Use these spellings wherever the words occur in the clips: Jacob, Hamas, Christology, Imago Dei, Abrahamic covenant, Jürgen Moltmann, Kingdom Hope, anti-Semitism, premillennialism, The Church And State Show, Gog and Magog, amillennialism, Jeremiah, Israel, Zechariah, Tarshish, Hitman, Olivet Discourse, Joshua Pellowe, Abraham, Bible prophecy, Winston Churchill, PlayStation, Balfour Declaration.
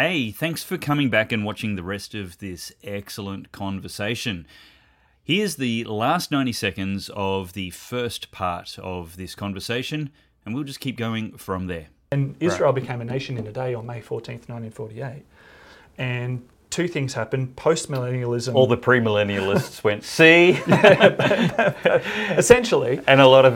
Hey, thanks for coming back and watching the rest of this excellent conversation. Here's the last 90 seconds of the first part of this conversation, and we'll just keep going from there. And Israel became a nation in a day on May 14th, 1948. And two things happened. Post-millennialism... All the pre-millennialists went, see? Essentially. And a lot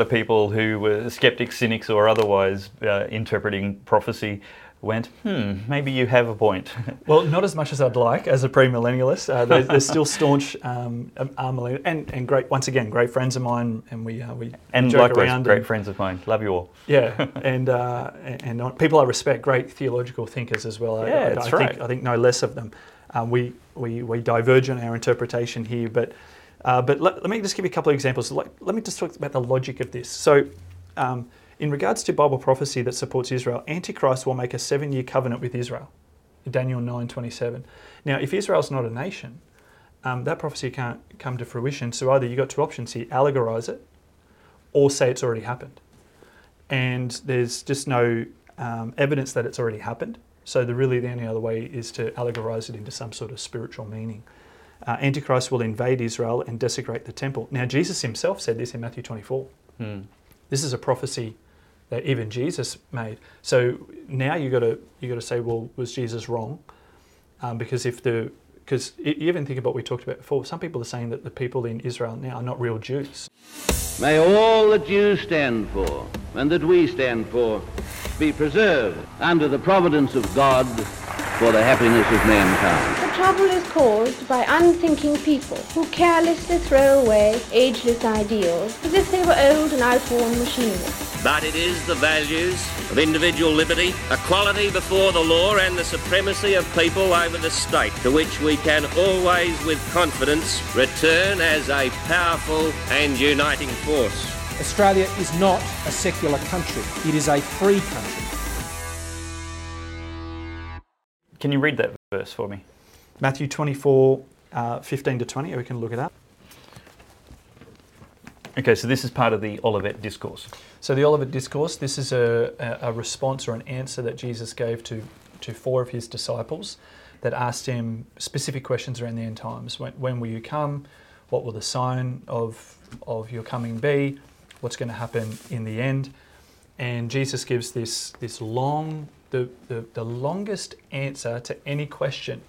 of people who were skeptics, cynics or otherwise interpreting prophecy went, maybe you have a point. Well, not as much as I'd like as a pre-millennialist. They're still staunch millennialists and great, once again, great friends of mine, and we joke likewise, around. And likewise, great friends of mine. Love you all. Yeah, and people I respect, great theological thinkers as well. Yeah, I think no less of them. We diverge on our interpretation here, but let me just give you a couple of examples. Let me just talk about the logic of this. So, in regards to Bible prophecy that supports Israel, Antichrist will make a 7-year covenant with Israel, Daniel 9:27. Now, if Israel's not a nation, that prophecy can't come to fruition. So either you've got two options here, allegorize it or say it's already happened. And there's just no evidence that it's already happened. So the only other way is to allegorize it into some sort of spiritual meaning. Antichrist will invade Israel and desecrate the temple. Now, Jesus himself said this in Matthew 24. This is a prophecy that even Jesus made. So now you got to say, well, was Jesus wrong? Because you even think about what we talked about before. Some people are saying that the people in Israel now are not real Jews. May all that you stand for and that we stand for be preserved under the providence of God for the happiness of mankind. The trouble is caused by unthinking people who carelessly throw away ageless ideals as if they were old and outworn machinery. But it is the values of individual liberty, equality before the law, and the supremacy of people over the state to which we can always with confidence return as a powerful and uniting force. Australia is not a secular country. It is a free country. Can you read that verse for me? Matthew 24, 15 to 20. We can look it up. Okay, so this is part of the Olivet Discourse. So the Olivet Discourse, this is a response or an answer that Jesus gave to four of his disciples that asked him specific questions around the end times. When will you come? What will the sign of your coming be? What's going to happen in the end? And Jesus gives this long, the longest answer to any question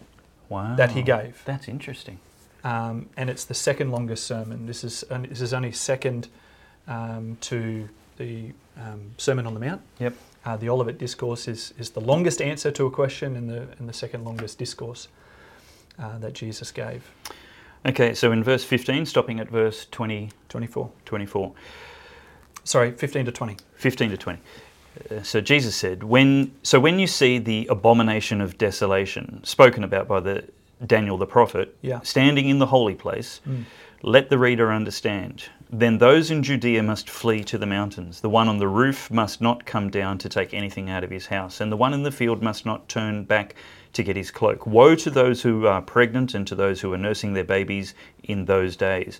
that he gave. That's interesting. And it's the second longest sermon. This is only second to the Sermon on the Mount. Yep. The Olivet Discourse is the longest answer to a question, and the second longest discourse that Jesus gave. Okay, so in verse 15, stopping at verse 24. Sorry, 15 to 20. 15 to 20. So Jesus said, when you see the abomination of desolation spoken about by the Daniel the prophet, standing in the holy place, let the reader understand. Then those in Judea must flee to the mountains. The one on the roof must not come down to take anything out of his house, and the one in the field must not turn back to get his cloak. Woe to those who are pregnant and to those who are nursing their babies in those days.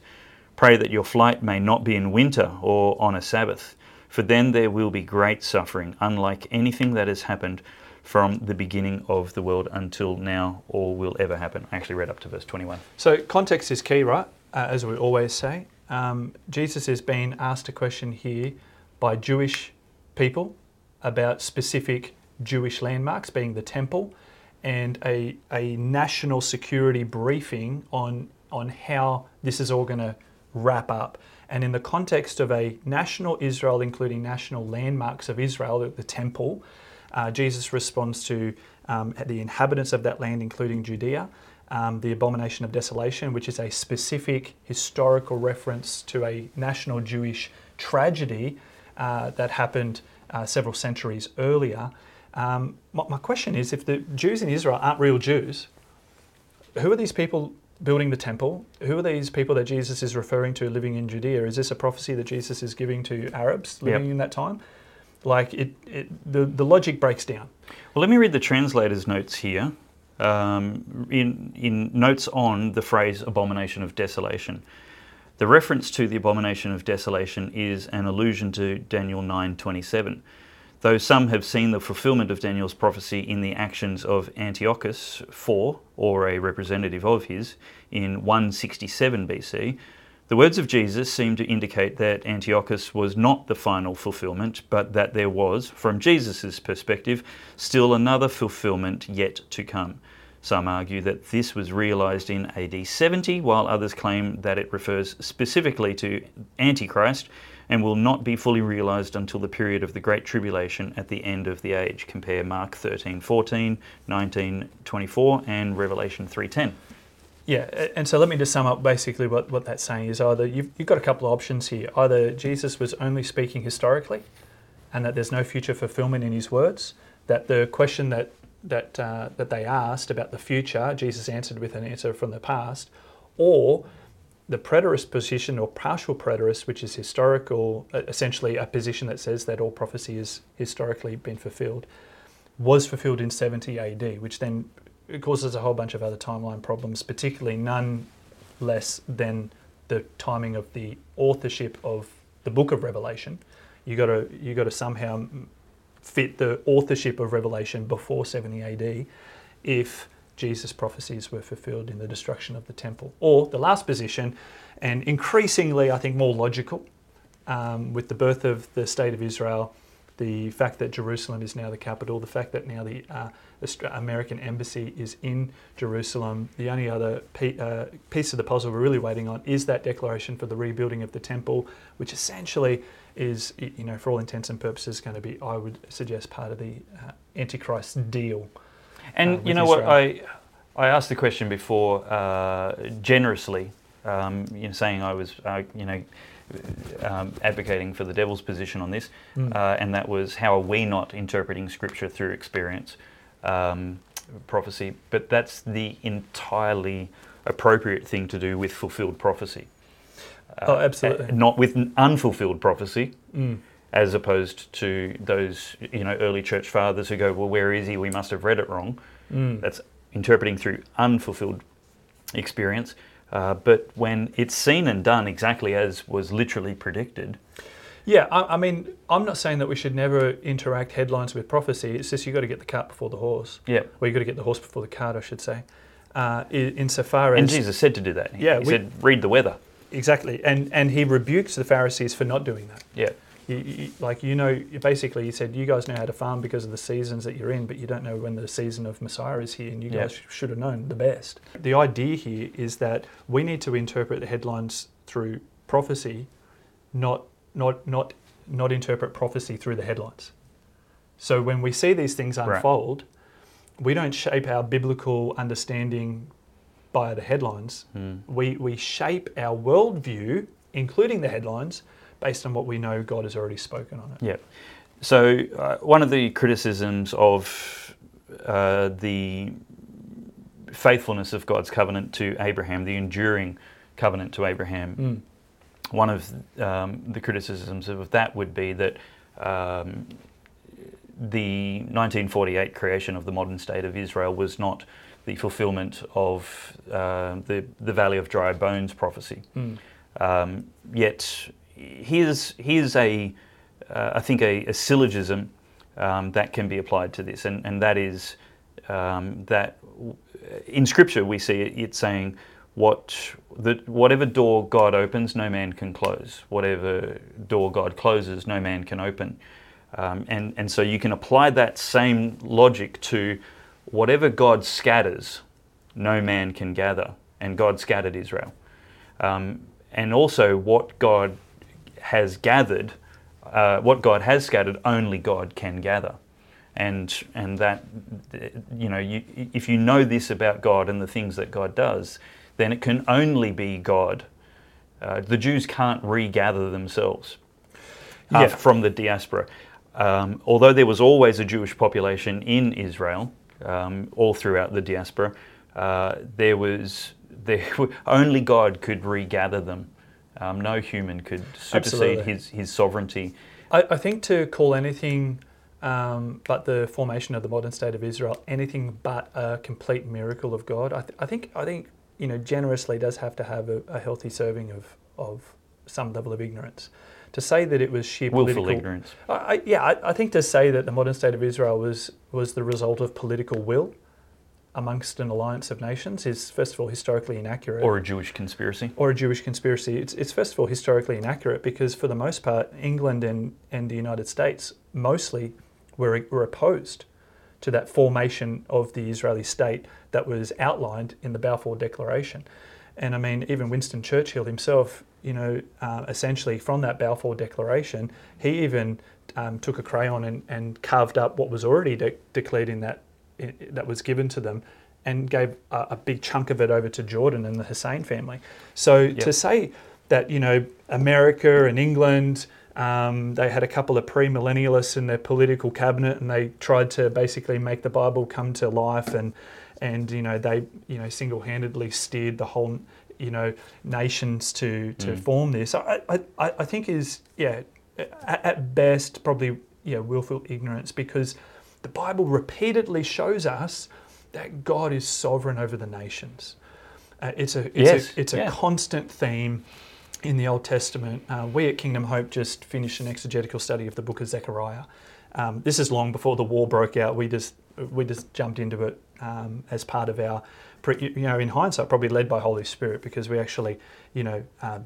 Pray that your flight may not be in winter or on a Sabbath, for then there will be great suffering, unlike anything that has happened from the beginning of the world until now, or will ever happen. I actually read up to verse 21. So context is key, right? As we always say. Jesus is being asked a question here by Jewish people about specific Jewish landmarks, being the temple, and a national security briefing on how this is all going to wrap up. And in the context of a national Israel, including national landmarks of Israel, the temple, Jesus responds to the inhabitants of that land, including Judea, the abomination of desolation, which is a specific historical reference to a national Jewish tragedy that happened several centuries earlier. My question is, if the Jews in Israel aren't real Jews, who are these people building the temple? Who are these people that Jesus is referring to living in Judea? Is this a prophecy that Jesus is giving to Arabs living in that time? Like the logic breaks down. Well, let me read the translator's notes here. In notes on the phrase abomination of desolation. The reference to the abomination of desolation is an allusion to Daniel 9:27. though some have seen the fulfillment of Daniel's prophecy in the actions of Antiochus IV, or a representative of his, in 167 BC, the words of Jesus seem to indicate that Antiochus was not the final fulfillment, but that there was, from Jesus' perspective, still another fulfillment yet to come. Some argue that this was realized in AD 70, while others claim that it refers specifically to Antichrist and will not be fully realized until the period of the Great Tribulation at the end of the age. Compare Mark 13:14, 19:24, and Revelation 3:10. Yeah, and so let me just sum up basically what that's saying is either you've got a couple of options here. Either Jesus was only speaking historically and that there's no future fulfillment in his words, that the question that they asked about the future, Jesus answered with an answer from the past, or the preterist position or partial preterist, which is historical, essentially a position that says that all prophecy has historically been fulfilled, was fulfilled in 70 AD, which then causes a whole bunch of other timeline problems, particularly none less than the timing of the authorship of the book of Revelation. You got to somehow fit the authorship of Revelation before 70 AD if Jesus' prophecies were fulfilled in the destruction of the temple. Or the last position, and increasingly I think more logical, with the birth of the State of Israel, the fact that Jerusalem is now the capital, the fact that now the American embassy is in Jerusalem, the only other piece of the puzzle we're really waiting on is that declaration for the rebuilding of the temple, which essentially is, you know, for all intents and purposes going to be, I would suggest, part of the Antichrist deal. And you know Israel. What, I asked the question before generously, saying I was, advocating for the devil's position on this, and that was, how are we not interpreting scripture through experience, prophecy? But that's the entirely appropriate thing to do with fulfilled prophecy. Oh, absolutely. Not with unfulfilled prophecy, as opposed to those, early church fathers who go, well, where is he? We must have read it wrong. That's interpreting through unfulfilled experience. But when it's seen and done exactly as was literally predicted. Yeah, I mean, I'm not saying that we should never interact headlines with prophecy. It's just you've got to get the cart before the horse. Yeah. Or you've got to get the horse before the cart, I should say, insofar as... And Jesus said to do that. Yeah. He said, read the weather. Exactly. And he rebukes the Pharisees for not doing that. Yeah. Basically he said, you guys know how to farm because of the seasons that you're in, but you don't know when the season of Messiah is here, and you guys should have known the best. The idea here is that we need to interpret the headlines through prophecy, not interpret prophecy through the headlines. So when we see these things unfold, we don't shape our biblical understanding by the headlines. We shape our worldview, including the headlines, based on what we know God has already spoken on it. Yeah. So one of the criticisms of the faithfulness of God's covenant to Abraham, the enduring covenant to Abraham, one of the criticisms of that would be that the 1948 creation of the modern state of Israel was not the fulfillment of the Valley of Dry Bones prophecy. Yet... Here's a syllogism that can be applied to this, and that is that in Scripture we see it saying, whatever door God opens, no man can close. Whatever door God closes, no man can open. And so you can apply that same logic to whatever God scatters, no man can gather. And God scattered Israel. And also what God has gathered, what God has scattered, only God can gather, and that if you know this about God and the things that God does, then it can only be God. The Jews can't regather themselves from the diaspora, although there was always a Jewish population in Israel all throughout the diaspora. Only God could regather them. No human could supersede his sovereignty. I think to call anything but the formation of the modern state of Israel anything but a complete miracle of God, I think generously does have to have a healthy serving of some level of ignorance. To say that it was sheer willful ignorance. I think to say that the modern state of Israel was the result of political will amongst an alliance of nations is, first of all, historically inaccurate. Or a Jewish conspiracy. It's first of all, historically inaccurate because, for the most part, England and the United States mostly were opposed to that formation of the Israeli state that was outlined in the Balfour Declaration. And I mean, even Winston Churchill himself, essentially from that Balfour Declaration, he even took a crayon and carved up what was already declared in that was given to them and gave a big chunk of it over to Jordan and the Hussein family. So to say that, America and England, they had a couple of pre-millennialists in their political cabinet and they tried to basically make the Bible come to life and they, single-handedly steered the whole, nations to form this, I think is, at best probably, willful ignorance, because the Bible repeatedly shows us that God is sovereign over the nations. It's a constant theme in the Old Testament. We at Kingdom Hope just finished an exegetical study of the book of Zechariah. This is long before the war broke out. We just jumped into it as part of our, in hindsight, probably led by Holy Spirit, because we actually,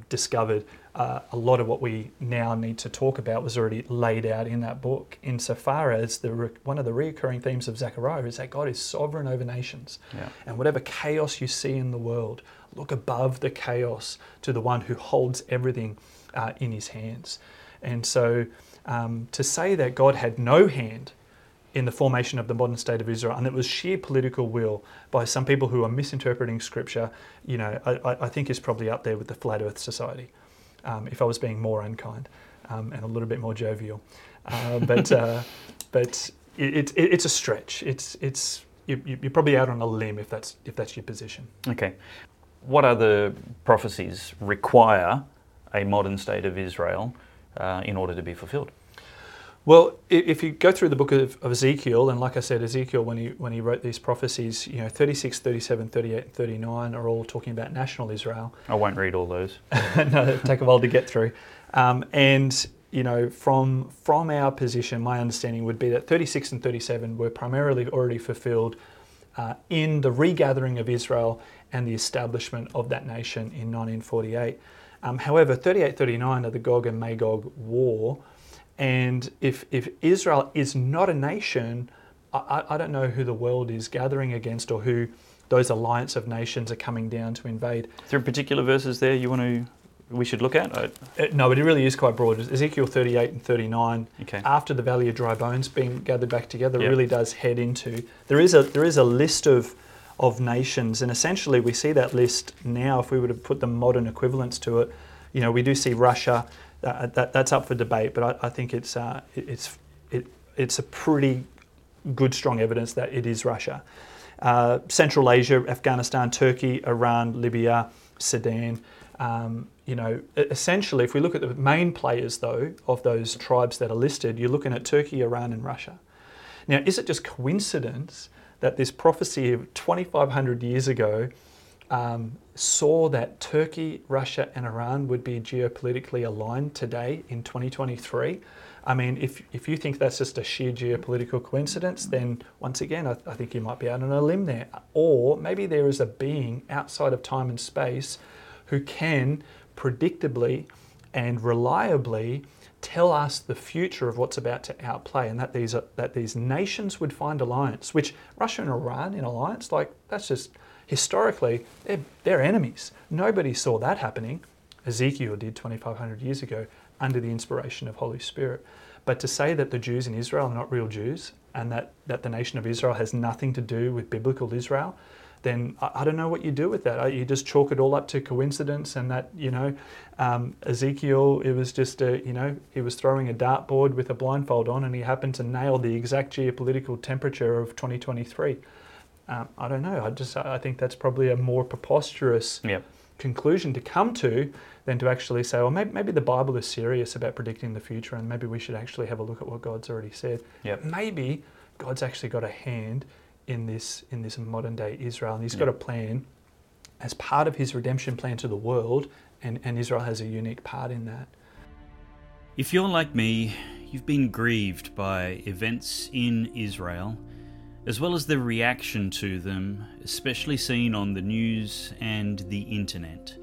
discovered a lot of what we now need to talk about was already laid out in that book, insofar as one of the recurring themes of Zechariah is that God is sovereign over nations. Yeah. And whatever chaos you see in the world, look above the chaos to the one who holds everything in his hands. And so to say that God had no hand in the formation of the modern state of Israel, and it was sheer political will by some people who are misinterpreting Scripture, I think is probably up there with the Flat Earth Society, if I was being more unkind and a little bit more jovial. But it's a stretch. It's you're probably out on a limb if that's your position. Okay. What other prophecies require a modern state of Israel in order to be fulfilled? Well, if you go through the book of Ezekiel, and like I said, Ezekiel, when he wrote these prophecies, 36, 37, 38, and 39 are all talking about national Israel. I won't read all those. No, it'll take a while to get through. From our position, my understanding would be that 36 and 37 were primarily already fulfilled in the regathering of Israel and the establishment of that nation in 1948. However, 38, 39 are the Gog and Magog war. And if Israel is not a nation, I don't know who the world is gathering against or who those alliance of nations are coming down to invade. Is there particular verses there we should look at? No, but it really is quite broad. Ezekiel 38 and 39, okay. After the Valley of Dry Bones being gathered back together, really does head into... There is a list of nations, and essentially we see that list now, if we were to put the modern equivalents to it. We do see Russia... That's up for debate, but I think it's a pretty good, strong evidence that it is Russia. Central Asia, Afghanistan, Turkey, Iran, Libya, Sudan. Essentially, if we look at the main players, though, of those tribes that are listed, you're looking at Turkey, Iran, and Russia. Now, is it just coincidence that this prophecy of 2,500 years ago saw that Turkey, Russia, and Iran would be geopolitically aligned today in 2023. I mean, if you think that's just a sheer geopolitical coincidence, then once again, I think you might be out on a limb there. Or maybe there is a being outside of time and space who can predictably and reliably tell us the future of what's about to outplay, and that these nations would find alliance. Which Russia and Iran in alliance, that's just... Historically, they're enemies. Nobody saw that happening. Ezekiel did 2,500 years ago under the inspiration of Holy Spirit. But to say that the Jews in Israel are not real Jews and that the nation of Israel has nothing to do with biblical Israel, then I don't know what you do with that. You just chalk it all up to coincidence and that, Ezekiel, it was just, he was throwing a dartboard with a blindfold on and he happened to nail the exact geopolitical temperature of 2023. I don't know. I think that's probably a more preposterous conclusion to come to than to actually say, well, maybe the Bible is serious about predicting the future, and maybe we should actually have a look at what God's already said. Yep. Maybe God's actually got a hand in this modern day Israel, and He's got a plan as part of His redemption plan to the world, and Israel has a unique part in that. If you're like me, you've been grieved by events in Israel, as well as the reaction to them, especially seen on the news and the internet.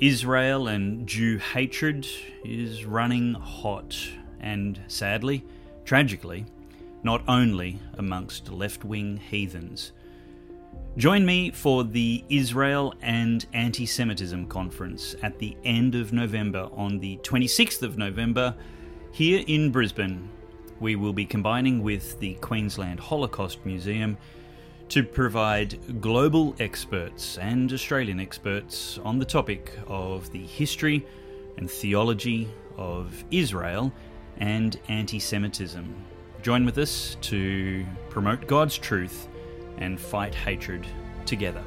Israel and Jew hatred is running hot, and sadly, tragically, not only amongst left-wing heathens. Join me for the Israel and Anti-Semitism Conference at the end of November. On the 26th of November, here in Brisbane, we will be combining with the Queensland Holocaust Museum to provide global experts and Australian experts on the topic of the history and theology of Israel and anti-Semitism. Join with us to promote God's truth and fight hatred together.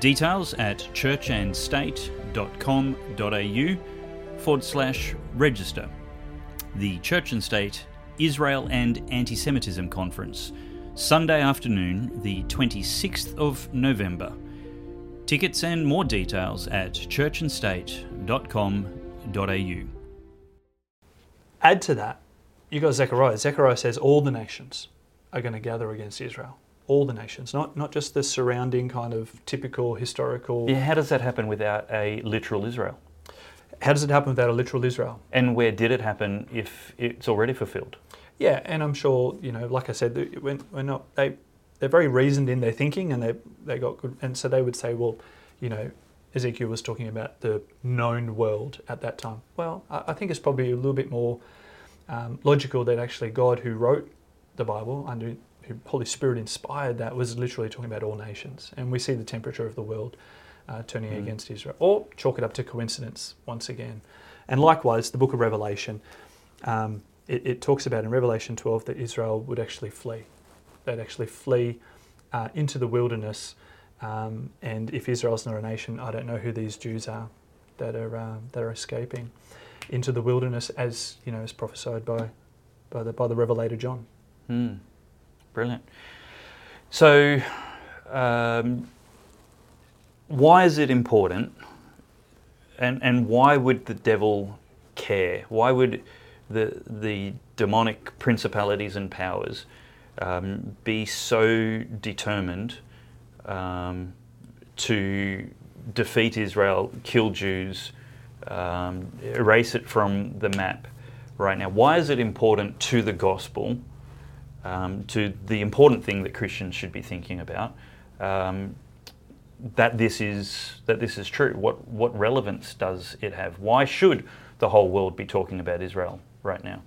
Details at churchandstate.com.au/register. The Church and State, Israel and Anti-Semitism Conference, Sunday afternoon, the 26th of November. Tickets and more details at churchandstate.com.au. Add to that, you got Zechariah. Zechariah says all the nations are going to gather against Israel. All the nations, not just the surrounding kind of typical historical... Yeah, how does that happen without a literal Israel? How does it happen without a literal Israel? And where did it happen if it's already fulfilled? Yeah, and I'm sure, you know, like I said, they're very reasoned in their thinking, and they got good, and so they would say, well, you know, Ezekiel was talking about the known world at that time. Well, I think it's probably a little bit more logical that actually God, who wrote the Bible, who Holy Spirit inspired that, was literally talking about all nations. And we see the temperature of the world turning against Israel. Or chalk it up to coincidence once again. And likewise, the book of Revelation, it talks about in Revelation 12 that Israel would actually flee. They'd actually flee into the wilderness. And if Israel's not a nation, I don't know who these Jews are that are escaping into the wilderness, as you know, as prophesied by the Revelator John. Mm. Brilliant. So, why is it important, and why would the devil care? Why would the demonic principalities and powers be so determined to defeat Israel, kill Jews, erase it from the map right now? Why is it important to the gospel? To the important thing that Christians should be thinking about, that this is true. What relevance does it have? Why should the whole world be talking about Israel right now?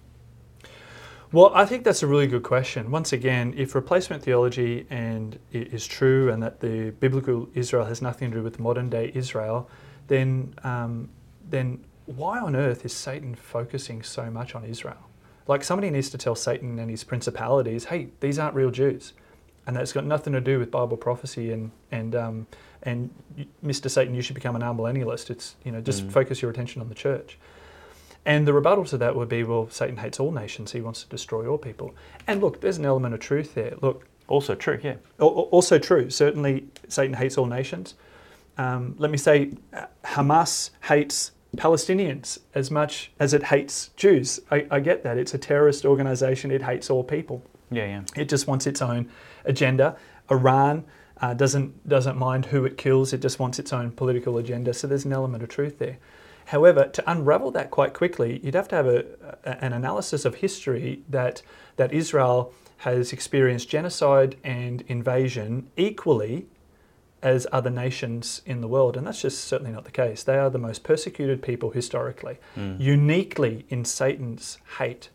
Well, I think that's a really good question. Once again, if replacement theology and it is true, and that the biblical Israel has nothing to do with modern day Israel, then why on earth is Satan focusing so much on Israel? Like, somebody needs to tell Satan and his principalities, hey, these aren't real Jews. And that's got nothing to do with Bible prophecy and Mr. Satan, you should become an amillennialist. It's, you know, just focus your attention on the church. And the rebuttal to that would be, well, Satan hates all nations. He wants to destroy all people. And look, there's an element of truth there. Look. Also true, yeah. Also true. Certainly, Satan hates all nations. Let me say, Hamas hates Palestinians as much as it hates Jews. I get that. It's a terrorist organization. It hates all people. Yeah. It just wants its own agenda. Iran doesn't mind who it kills. It just wants its own political agenda. So there's an element of truth there. However, to unravel that quite quickly, you'd have to have an analysis of history that Israel has experienced genocide and invasion equally as other nations in the world, and that's just certainly not the case. They are the most persecuted people historically, uniquely in Satan's hate.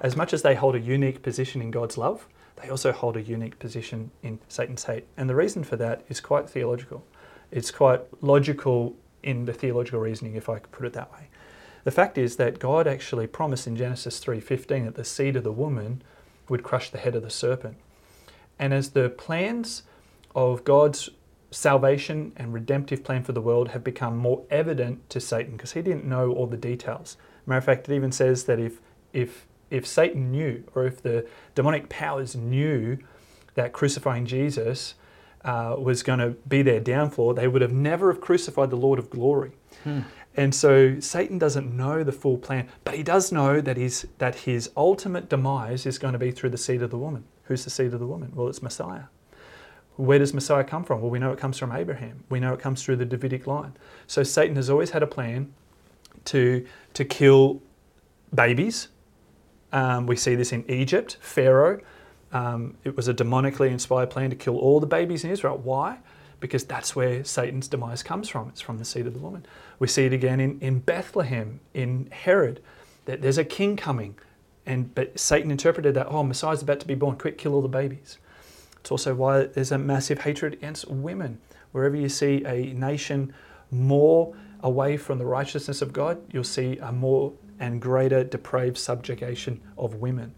As much as they hold a unique position in God's love, they also hold a unique position in Satan's hate. And the reason for that is quite theological. It's quite logical in the theological reasoning, if I could put it that way. The fact is that God actually promised in Genesis 3:15 that the seed of the woman would crush the head of the serpent. And as the plans of God's salvation and redemptive plan for the world have become more evident to Satan, because he didn't know all the details. Matter of fact, it even says that if Satan knew, or if the demonic powers knew that crucifying Jesus was going to be their downfall, they would have never have crucified the Lord of glory. And so Satan doesn't know the full plan, but he does know that his ultimate demise is going to be through the seed of the woman. Who's the seed of the woman? Well, it's Messiah. Where does Messiah come from? Well, we know it comes from Abraham. We know it comes through the Davidic line. So Satan has always had a plan to kill babies. We see this in Egypt, Pharaoh. It was a demonically inspired plan to kill all the babies in Israel. Why? Because that's where Satan's demise comes from. It's from the seed of the woman. We see it again in Bethlehem, in Herod, that there's a king coming. But Satan interpreted that, oh, Messiah's about to be born. Quick, kill all the babies. It's also why there's a massive hatred against women. Wherever you see a nation more away from the righteousness of God, you'll see a more and greater depraved subjugation of women.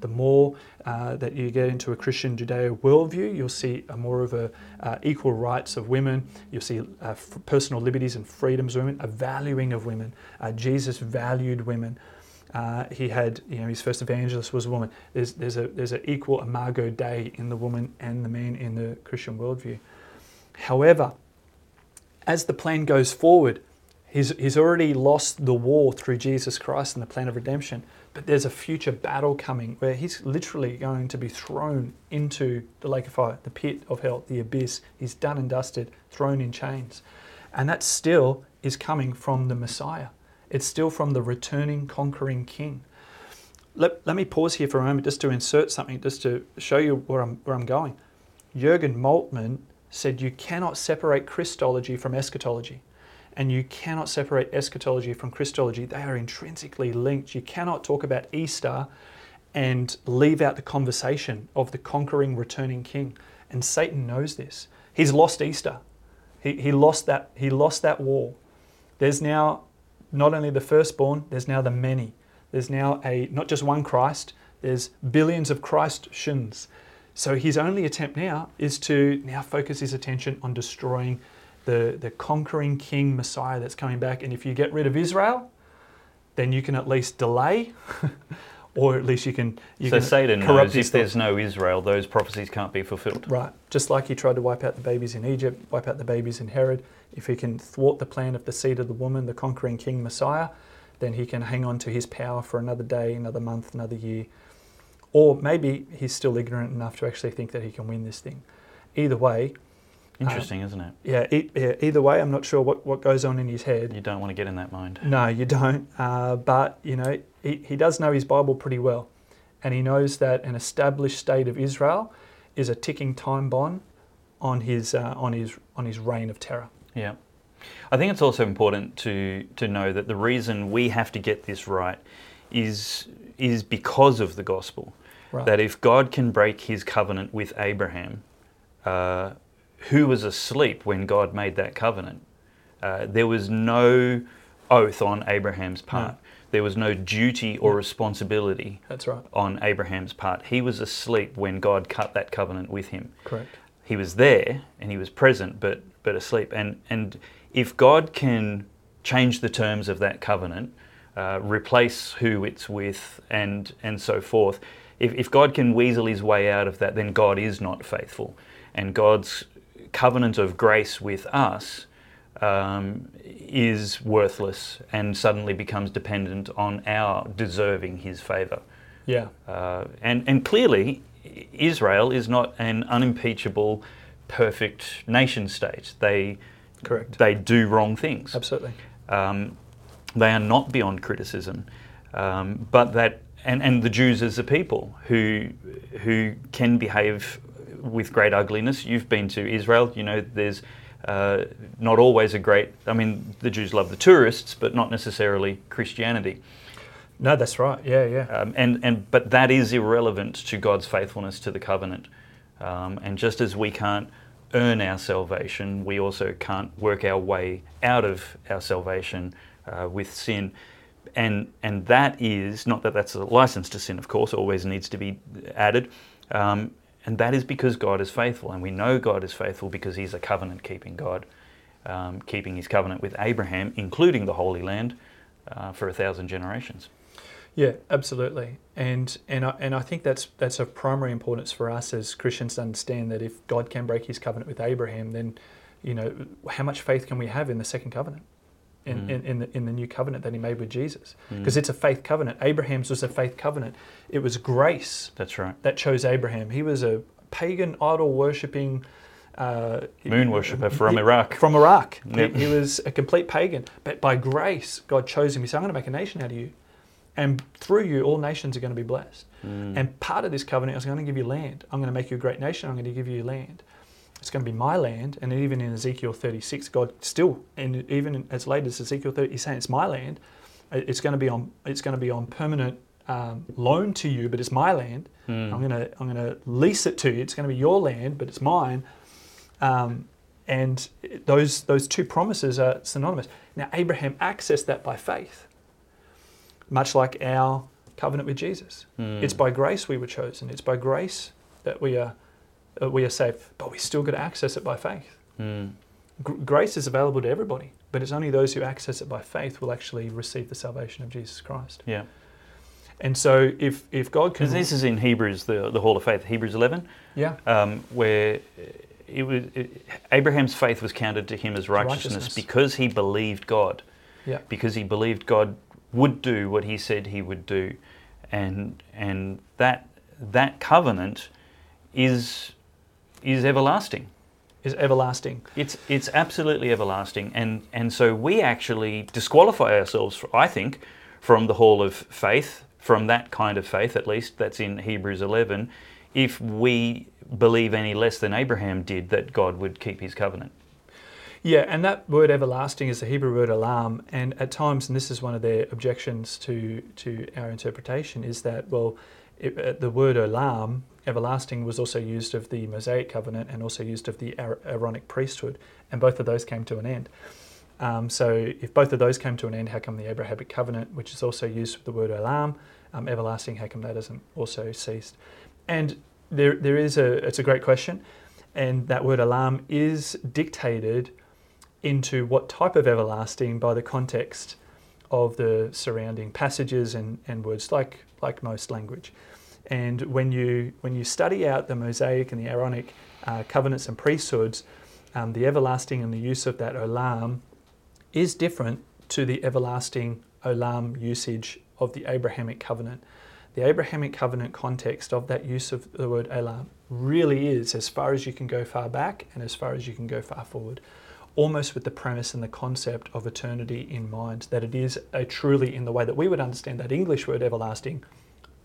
The more that you get into a Christian Judeo worldview, you'll see a more of equal rights of women. You'll see personal liberties and freedoms of women, a valuing of women. Jesus valued women. He had, his first evangelist was a woman. There's an equal imago Dei in the woman and the man in the Christian worldview. However, as the plan goes forward, he's already lost the war through Jesus Christ and the plan of redemption. But there's a future battle coming where he's literally going to be thrown into the lake of fire, the pit of hell, the abyss. He's done and dusted, thrown in chains. And that still is coming from the Messiah. It's still from the returning, conquering king. Let me pause here for a moment just to insert something, just to show you where I'm going. Jürgen Moltmann said you cannot separate Christology from eschatology. And you cannot separate eschatology from Christology. They are intrinsically linked. You cannot talk about Easter and leave out the conversation of the conquering, returning king. And Satan knows this. He's lost Easter. He lost that war. There's now not only the firstborn, there's now the many. There's now not just one Christ, there's billions of Christians. So his only attempt now is to now focus his attention on destroying the conquering king Messiah that's coming back. And if you get rid of Israel, then you can at least delay, or at least you can Satan knows if there's no Israel, those prophecies can't be fulfilled. Right. Just like he tried to wipe out the babies in Egypt, wipe out the babies in Herod. If he can thwart the plan of the seed of the woman, the conquering king Messiah, then he can hang on to his power for another day, another month, another year. Or maybe he's still ignorant enough to actually think that he can win this thing. Either way, interesting, isn't it? Yeah, either way, I'm not sure what goes on in his head. You don't want to get in that mind. No, you don't. But, he does know his Bible pretty well. And he knows that an established state of Israel is a ticking time bomb on his reign of terror. Yeah. I think it's also important to know that the reason we have to get this right is because of the gospel. Right. That if God can break his covenant with Abraham, who was asleep when God made that covenant. There was no oath on Abraham's part. No. There was no duty or responsibility That's right. on Abraham's part. He was asleep when God cut that covenant with him. Correct. He was there and he was present, but asleep. And if God can change the terms of that covenant, replace who it's with and so forth, if God can weasel his way out of that, then God is not faithful. And God's covenant of grace with us is worthless and suddenly becomes dependent on our deserving his favor. Yeah. And clearly, Israel is not an unimpeachable, perfect nation state. Correct. They do wrong things. Absolutely. They are not beyond criticism. But that and the Jews as a people who can behave with great ugliness. You've been to Israel, there's not always the Jews love the tourists, but not necessarily Christianity. No, that's right, yeah. But that is irrelevant to God's faithfulness to the covenant. And just as we can't earn our salvation, we also can't work our way out of our salvation with sin. And that is, not that that's a license to sin, of course, always needs to be added, and that is because God is faithful, and we know God is faithful because he's a covenant-keeping God, keeping his covenant with Abraham, including the Holy Land, for 1,000 generations. Yeah, absolutely. And I think that's of primary importance for us as Christians to understand that if God can break his covenant with Abraham, then how much faith can we have in the second covenant? in the new covenant that he made with Jesus. Because it's a faith covenant. Abraham's was a faith covenant. It was grace that chose Abraham. He was a pagan, idol-worshipping... moon worshipper from Iraq. From Iraq. Yep. He was a complete pagan. But by grace, God chose him. He said, I'm going to make a nation out of you. And through you, all nations are going to be blessed. And part of this covenant is, I'm going to give you land. I'm going to make you a great nation. I'm going to give you land. It's going to be my land. And even in Ezekiel 36, God still, and even as late as Ezekiel 30, he's saying, it's my land. It's going to be on, it's going to be on permanent loan to you, but it's my land. I'm going to lease it to you. It's going to be your land, but it's mine. And those two promises are synonymous. Now, Abraham accessed that by faith, much like our covenant with Jesus. It's by grace we were chosen. It's by grace that we are saved, but we still got to access it by faith. Grace is available to everybody, but it's only those who access it by faith will actually receive the salvation of Jesus Christ. Yeah. And so if God can... This is in Hebrews, the Hall of Faith, Hebrews 11, where... Abraham's faith was counted to him as righteousness because he believed God. Yeah. Because he believed God would do what he said he would do, and that covenant is everlasting. Is everlasting. It's absolutely everlasting, and so we actually disqualify ourselves, from the Hall of Faith, from that kind of faith, at least that's in Hebrews 11, if we believe any less than Abraham did that God would keep his covenant. Yeah, and that word everlasting is the Hebrew word alam, and at times, and this is one of their objections to our interpretation, is that, the word alam, everlasting, was also used of the Mosaic covenant and also used of the Aaronic priesthood, and both of those came to an end. So if both of those came to an end, how come the Abrahamic covenant, which is also used with the word alam, everlasting, how come that hasn't also ceased? And it's a great question, and that word alam is dictated into what type of everlasting by the context of the surrounding passages and words, like most language. And when you study out the Mosaic and the Aaronic covenants and priesthoods, the everlasting and the use of that olam is different to the everlasting olam usage of the Abrahamic covenant. The Abrahamic covenant context of that use of the word elam really is, as far as you can go far back and as far as you can go far forward, almost with the premise and the concept of eternity in mind, that it is a truly, in the way that we would understand that English word everlasting,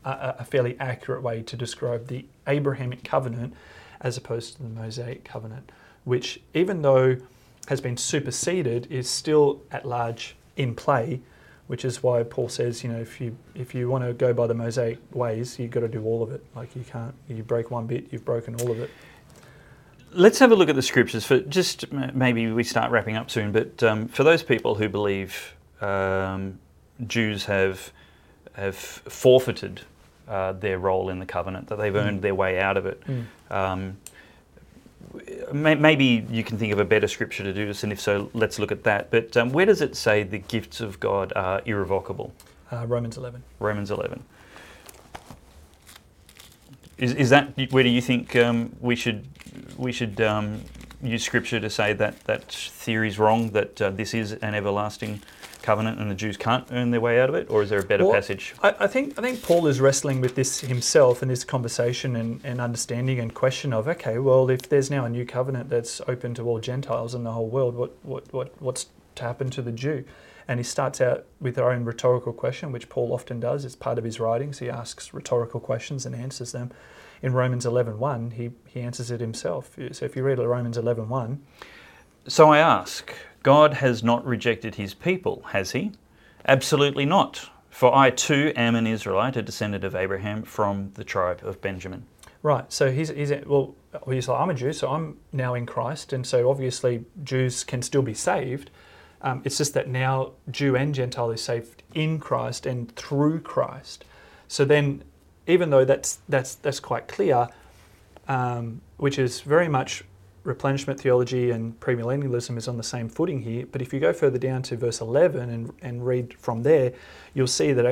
a fairly accurate way to describe the Abrahamic covenant as opposed to the Mosaic covenant, which, even though has been superseded, is still at large in play. Which is why Paul says, if you want to go by the Mosaic ways, you've got to do all of it. You break one bit, you've broken all of it. Let's have a look at the scriptures. Maybe we start wrapping up soon, but for those people who believe Jews have forfeited their role in the covenant, that they've earned their way out of it, maybe you can think of a better scripture to do this, and if so, let's look at that. But where does it say the gifts of God are irrevocable? Romans 11. Romans 11. Is that where do you think we should use scripture to say that theory's wrong, that this is an everlasting covenant and the Jews can't earn their way out of it, or is there a better passage? I think Paul is wrestling with this himself in this conversation and understanding and question of, if there's now a new covenant that's open to all Gentiles in the whole world, what's to happen to the Jew? And he starts out with our own rhetorical question, which Paul often does. It's part of his writings. He asks rhetorical questions and answers them. In Romans 11:1, he answers it himself. So if you read Romans 11:1, so I ask, God has not rejected his people, has he? Absolutely not. For I too am an Israelite, a descendant of Abraham from the tribe of Benjamin. Right. So he's like, I'm a Jew, so I'm now in Christ. And so obviously Jews can still be saved. It's just that now Jew and Gentile is saved in Christ and through Christ. So then, even though that's quite clear, which is very much... replenishment theology and premillennialism is on the same footing here, but if you go further down to verse 11 and read from there, you'll see that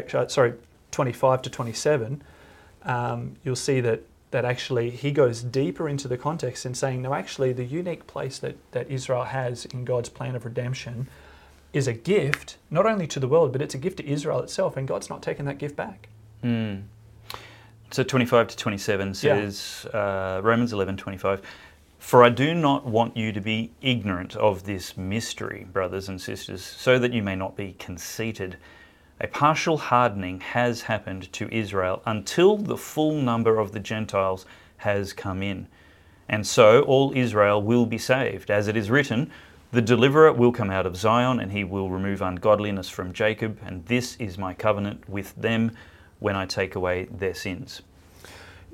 25 to 27, you'll see that actually he goes deeper into the context and saying, no, actually the unique place that Israel has in God's plan of redemption is a gift, not only to the world, but it's a gift to Israel itself, and God's not taking that gift back. Mm. So 25 to 27 says, Romans 11:25, "For I do not want you to be ignorant of this mystery, brothers and sisters, so that you may not be conceited. A partial hardening has happened to Israel until the full number of the Gentiles has come in. And so all Israel will be saved. As it is written, the deliverer will come out of Zion, and he will remove ungodliness from Jacob. And this is my covenant with them when I take away their sins."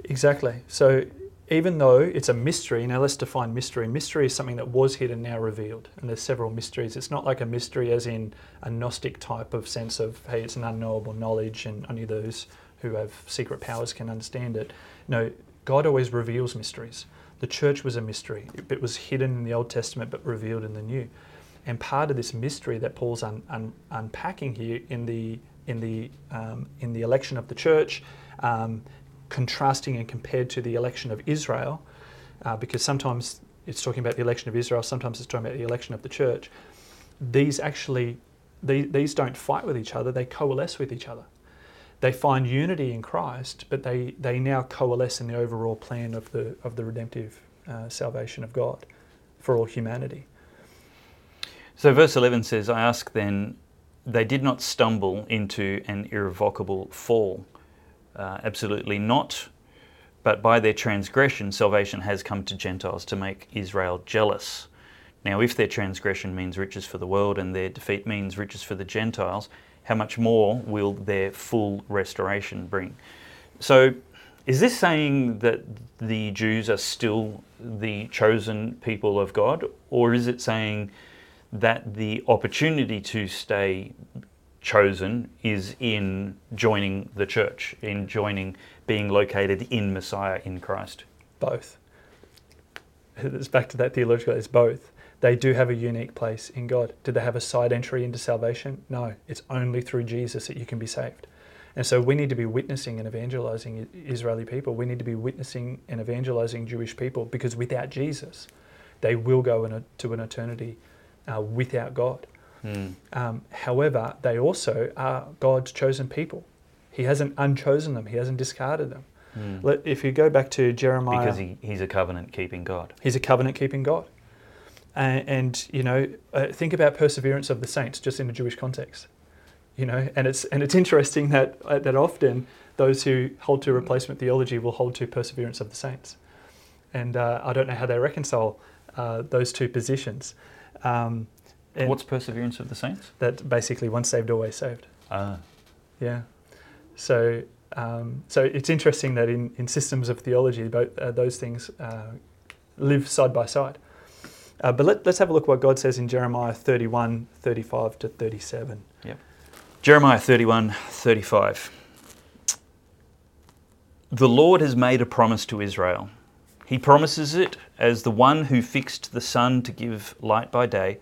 Exactly. So even though it's a mystery, now let's define mystery. Mystery is something that was hidden, now revealed. And there's several mysteries. It's not like a mystery as in a Gnostic type of sense of, hey, it's an unknowable knowledge and only those who have secret powers can understand it. No, God always reveals mysteries. The church was a mystery. It was hidden in the Old Testament but revealed in the New. And part of this mystery that Paul's unpacking here in the election of the church, contrasting and compared to the election of Israel, because sometimes it's talking about the election of Israel, sometimes it's talking about the election of the church. These don't fight with each other, they coalesce with each other. They find unity in Christ, but they now coalesce in the overall plan of the redemptive salvation of God for all humanity. So verse 11 says, "I ask then, they did not stumble into an irrevocable fall. Absolutely not. But by their transgression, salvation has come to Gentiles to make Israel jealous. Now, if their transgression means riches for the world and their defeat means riches for the Gentiles, how much more will their full restoration bring?" So is this saying that the Jews are still the chosen people of God? Or is it saying that the opportunity to stay chosen is in joining the church, in joining, being located in Messiah, in Christ? Both. It's back to that theological, it's both. They do have a unique place in God. Did they have a side entry into salvation? No, it's only through Jesus that you can be saved. And so we need to be witnessing and evangelizing Israeli people. We need to be witnessing and evangelizing Jewish people, because without Jesus, they will go to an eternity without God. Mm. However, they also are God's chosen people. He hasn't unchosen them. He hasn't discarded them. Mm. If you go back to Jeremiah... Because he's a covenant-keeping God. He's a covenant-keeping God. And you know, think about perseverance of the saints just in the Jewish context. You know, and it's interesting that often those who hold to replacement theology will hold to perseverance of the saints. And I don't know how they reconcile those two positions. What's perseverance of the saints? That basically once saved, always saved. Ah. Yeah. So it's interesting that in systems of theology, both those things live side by side. But let's have a look what God says in Jeremiah 31, 35 to 37. Yep. Jeremiah 31, 35. "The Lord has made a promise to Israel. He promises it as the one who fixed the sun to give light by day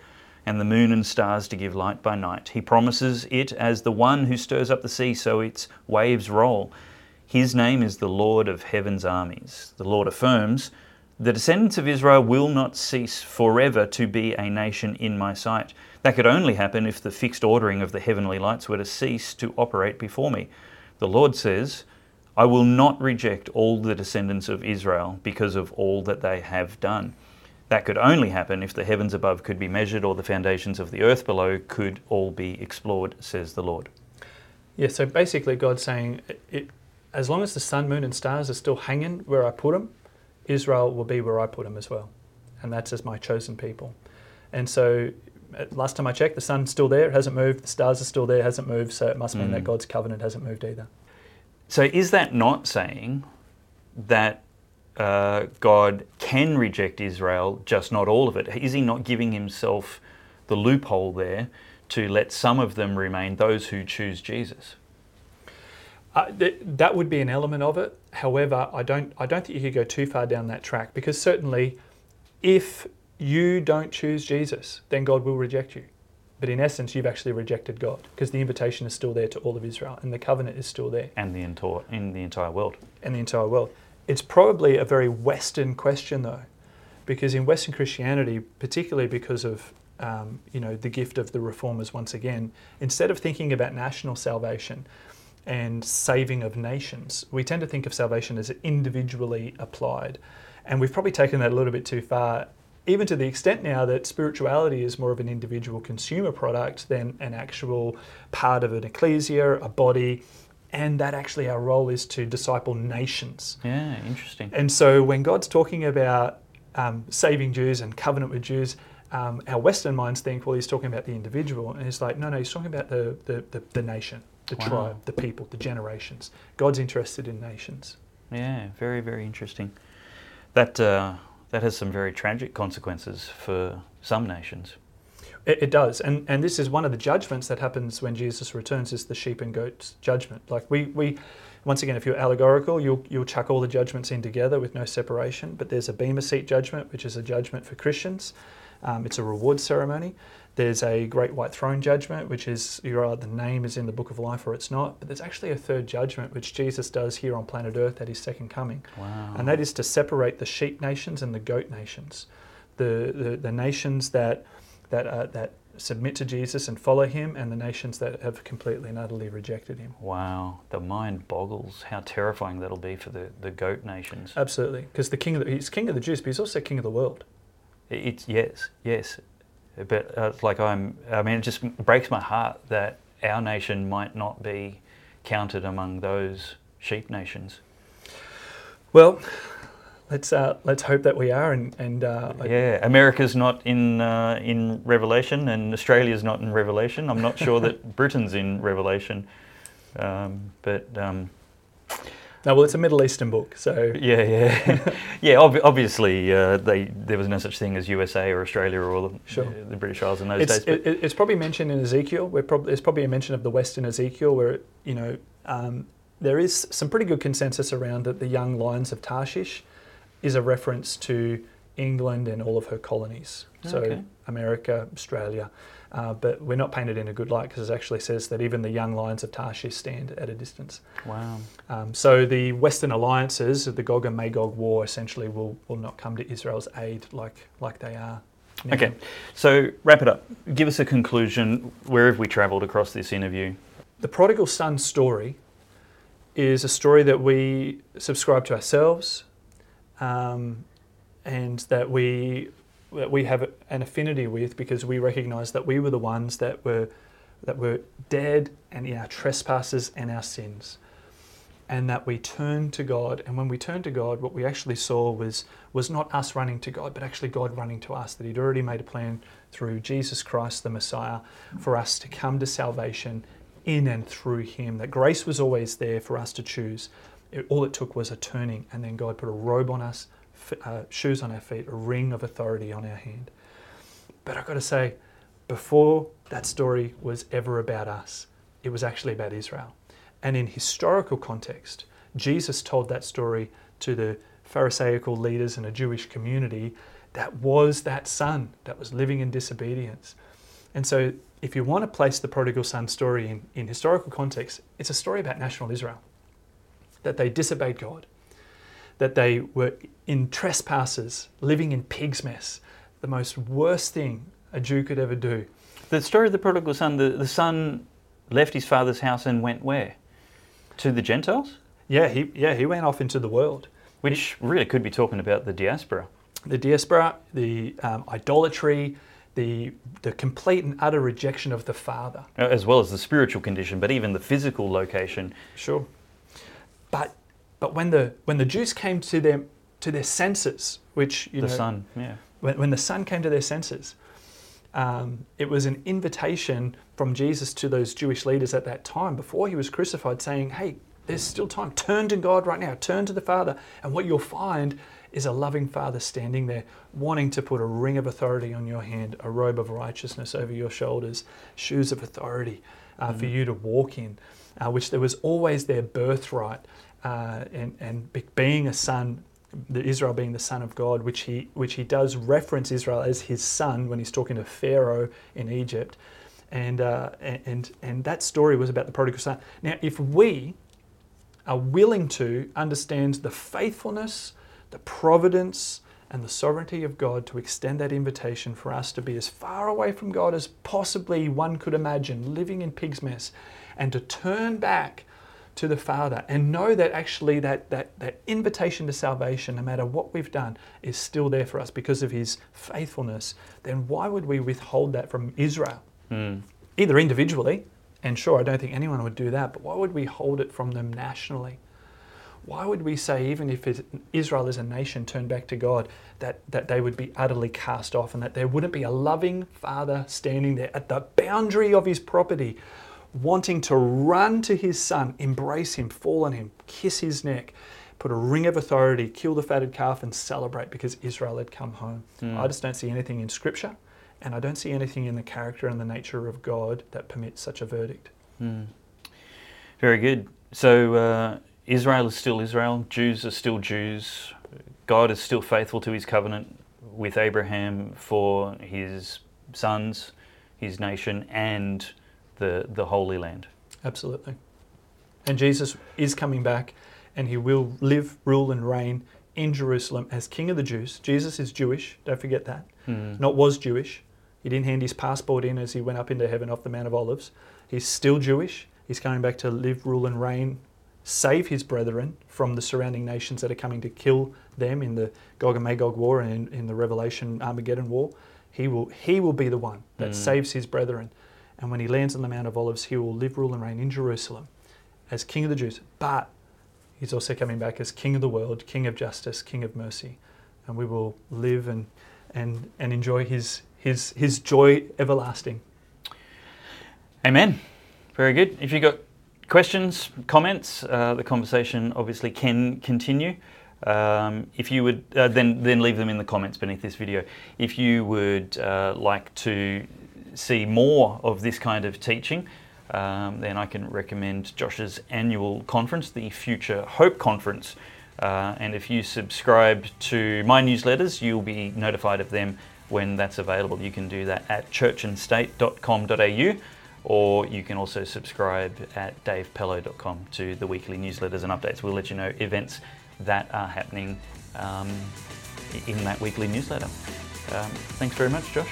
and the moon and stars to give light by night. He promises it as the one who stirs up the sea so its waves roll. His name is the Lord of heaven's armies. The Lord affirms, the descendants of Israel will not cease forever to be a nation in my sight. That could only happen if the fixed ordering of the heavenly lights were to cease to operate before me. The Lord says, I will not reject all the descendants of Israel because of all that they have done. That could only happen if the heavens above could be measured or the foundations of the earth below could all be explored, says the Lord." Yeah, so basically God's saying, as long as the sun, moon and stars are still hanging where I put them, Israel will be where I put them as well. And that's as my chosen people. And so last time I checked, the sun's still there, it hasn't moved, the stars are still there, it hasn't moved, so it must mean that God's covenant hasn't moved either. So is that not saying that God can reject Israel, just not all of it? Is he not giving himself the loophole there to let some of them remain, those who choose Jesus? That would be an element of it. However, I don't think you could go too far down that track, because certainly if you don't choose Jesus, then God will reject you. But in essence, you've actually rejected God, because the invitation is still there to all of Israel and the covenant is still there. And the entire world. And the entire world. It's probably a very Western question though, because in Western Christianity, particularly because of the gift of the reformers once again. Instead of thinking about national salvation and saving of nations, we tend to think of salvation as individually applied. And we've probably taken that a little bit too far, even to the extent now that spirituality is more of an individual consumer product than an actual part of an ecclesia, a body. And that actually our role is to disciple nations. Yeah, interesting. And so when God's talking about saving Jews and covenant with Jews, our Western minds think, well, he's talking about the individual. And it's like, no, he's talking about the nation, the tribe, the people, the generations. God's interested in nations. Yeah, very, very interesting. That has some very tragic consequences for some nations. It does, and this is one of the judgments that happens when Jesus returns, is the sheep and goats judgment. Like we once again, if you're allegorical, you'll chuck all the judgments in together with no separation, but there's a bema seat judgment, which is a judgment for Christians. It's a reward ceremony. There's a great white throne judgment, which is your either name is in the book of life or it's not. But there's actually a third judgment, which Jesus does here on planet Earth at his second coming. Wow. And that is to separate the sheep nations and the goat nations, the nations that submit to Jesus and follow him, and the nations that have completely and utterly rejected him. Wow, the mind boggles how terrifying that'll be for the goat nations. Absolutely, because he's king of the Jews, but he's also king of the world. Yes. But it just breaks my heart that our nation might not be counted among those sheep nations. Well, Let's hope that we are, and America's not in Revelation, and Australia's not in Revelation. I'm not sure that Britain's in Revelation, it's a Middle Eastern book, so Obviously, there was no such thing as USA or Australia or all of the British Isles in those days. But it's probably mentioned in Ezekiel. There's probably a mention of the West in Ezekiel, where there is some pretty good consensus around that the young lions of Tarshish is a reference to England and all of her colonies. So America, Australia. But we're not painted in a good light, because it actually says that even the young lions of Tarshish stand at a distance. Wow. So the Western alliances of the Gog and Magog war essentially will not come to Israel's aid like they are now. Okay, so wrap it up. Give us a conclusion. Where have we travelled across this interview? The prodigal son story is a story that we subscribe to ourselves, and that we have an affinity with, because we recognise that we were the ones that were dead and in our trespasses and our sins, and that we turned to God. And when we turned to God, what we actually saw was not us running to God, but actually God running to us, that he'd already made a plan through Jesus Christ the Messiah for us to come to salvation in and through him, that grace was always there for us to choose. All it took was a turning, and then God put a robe on us, shoes on our feet, a ring of authority on our hand. But I've got to say, before that story was ever about us, it was actually about Israel. And in historical context, Jesus told that story to the Pharisaical leaders in a Jewish community that was that son that was living in disobedience. And so if you want to place the prodigal son story in historical context, it's a story about national Israel. That they disobeyed God, that they were in trespasses, living in pig's mess, the most worst thing a Jew could ever do. The story of the prodigal son, the son left his father's house and went where? To the Gentiles? Yeah, he went off into the world. Which really could be talking about the diaspora. The diaspora, the idolatry, the complete and utter rejection of the father. As well as the spiritual condition, but even the physical location. Sure. But when the Jews came to their senses, when the son came to their senses, it was an invitation from Jesus to those Jewish leaders at that time before he was crucified, saying, "Hey, there's still time. Turn to God right now. Turn to the Father." And what you'll find is a loving Father standing there, wanting to put a ring of authority on your hand, a robe of righteousness over your shoulders, shoes of authority for you to walk in. Which there was always their birthright, and being a son, Israel being the son of God, which he does reference Israel as his son when he's talking to Pharaoh in Egypt, and that story was about the prodigal son. Now, if we are willing to understand the faithfulness, the providence, and the sovereignty of God to extend that invitation for us to be as far away from God as possibly one could imagine, living in pig's mess, and to turn back to the Father and know that actually that invitation to salvation, no matter what we've done, is still there for us because of His faithfulness, then why would we withhold that from Israel? Either individually, and sure, I don't think anyone would do that, but why would we hold it from them nationally? Why would we say, even if Israel as a nation turned back to God, that they would be utterly cast off and that there wouldn't be a loving Father standing there at the boundary of His property, wanting to run to His Son, embrace Him, fall on Him, kiss His neck, put a ring of authority, kill the fatted calf and celebrate because Israel had come home? I just don't see anything in Scripture, and I don't see anything in the character and the nature of God that permits such a verdict. Very good. So Israel is still Israel, Jews are still Jews, God is still faithful to His covenant with Abraham for His sons, His nation, and the Holy Land. Absolutely. And Jesus is coming back, and He will live, rule and reign in Jerusalem as King of the Jews. Jesus is Jewish, don't forget that. Not was Jewish. He didn't hand His passport in as He went up into heaven off the Mount of Olives. He's still Jewish. He's coming back to live, rule and reign, save His brethren from the surrounding nations that are coming to kill them in the Gog and Magog war and in the Revelation Armageddon war. He will be the one that saves His brethren. And when He lands on the Mount of Olives, He will live, rule and reign in Jerusalem as King of the Jews. But He's also coming back as King of the world, King of justice, King of mercy. And we will live and enjoy His joy everlasting. Amen. Very good. If you've got questions, comments, the conversation obviously can continue. If you would, then leave them in the comments beneath this video. If you would like to see more of this kind of teaching, then I can recommend Josh's annual conference, the Future Hope Conference. And if you subscribe to my newsletters, you'll be notified of them when that's available. You can do that at churchandstate.com.au, or you can also subscribe at DavePellowe.com to the weekly newsletters and updates. We'll let you know events that are happening in that weekly newsletter. Thanks very much, Josh.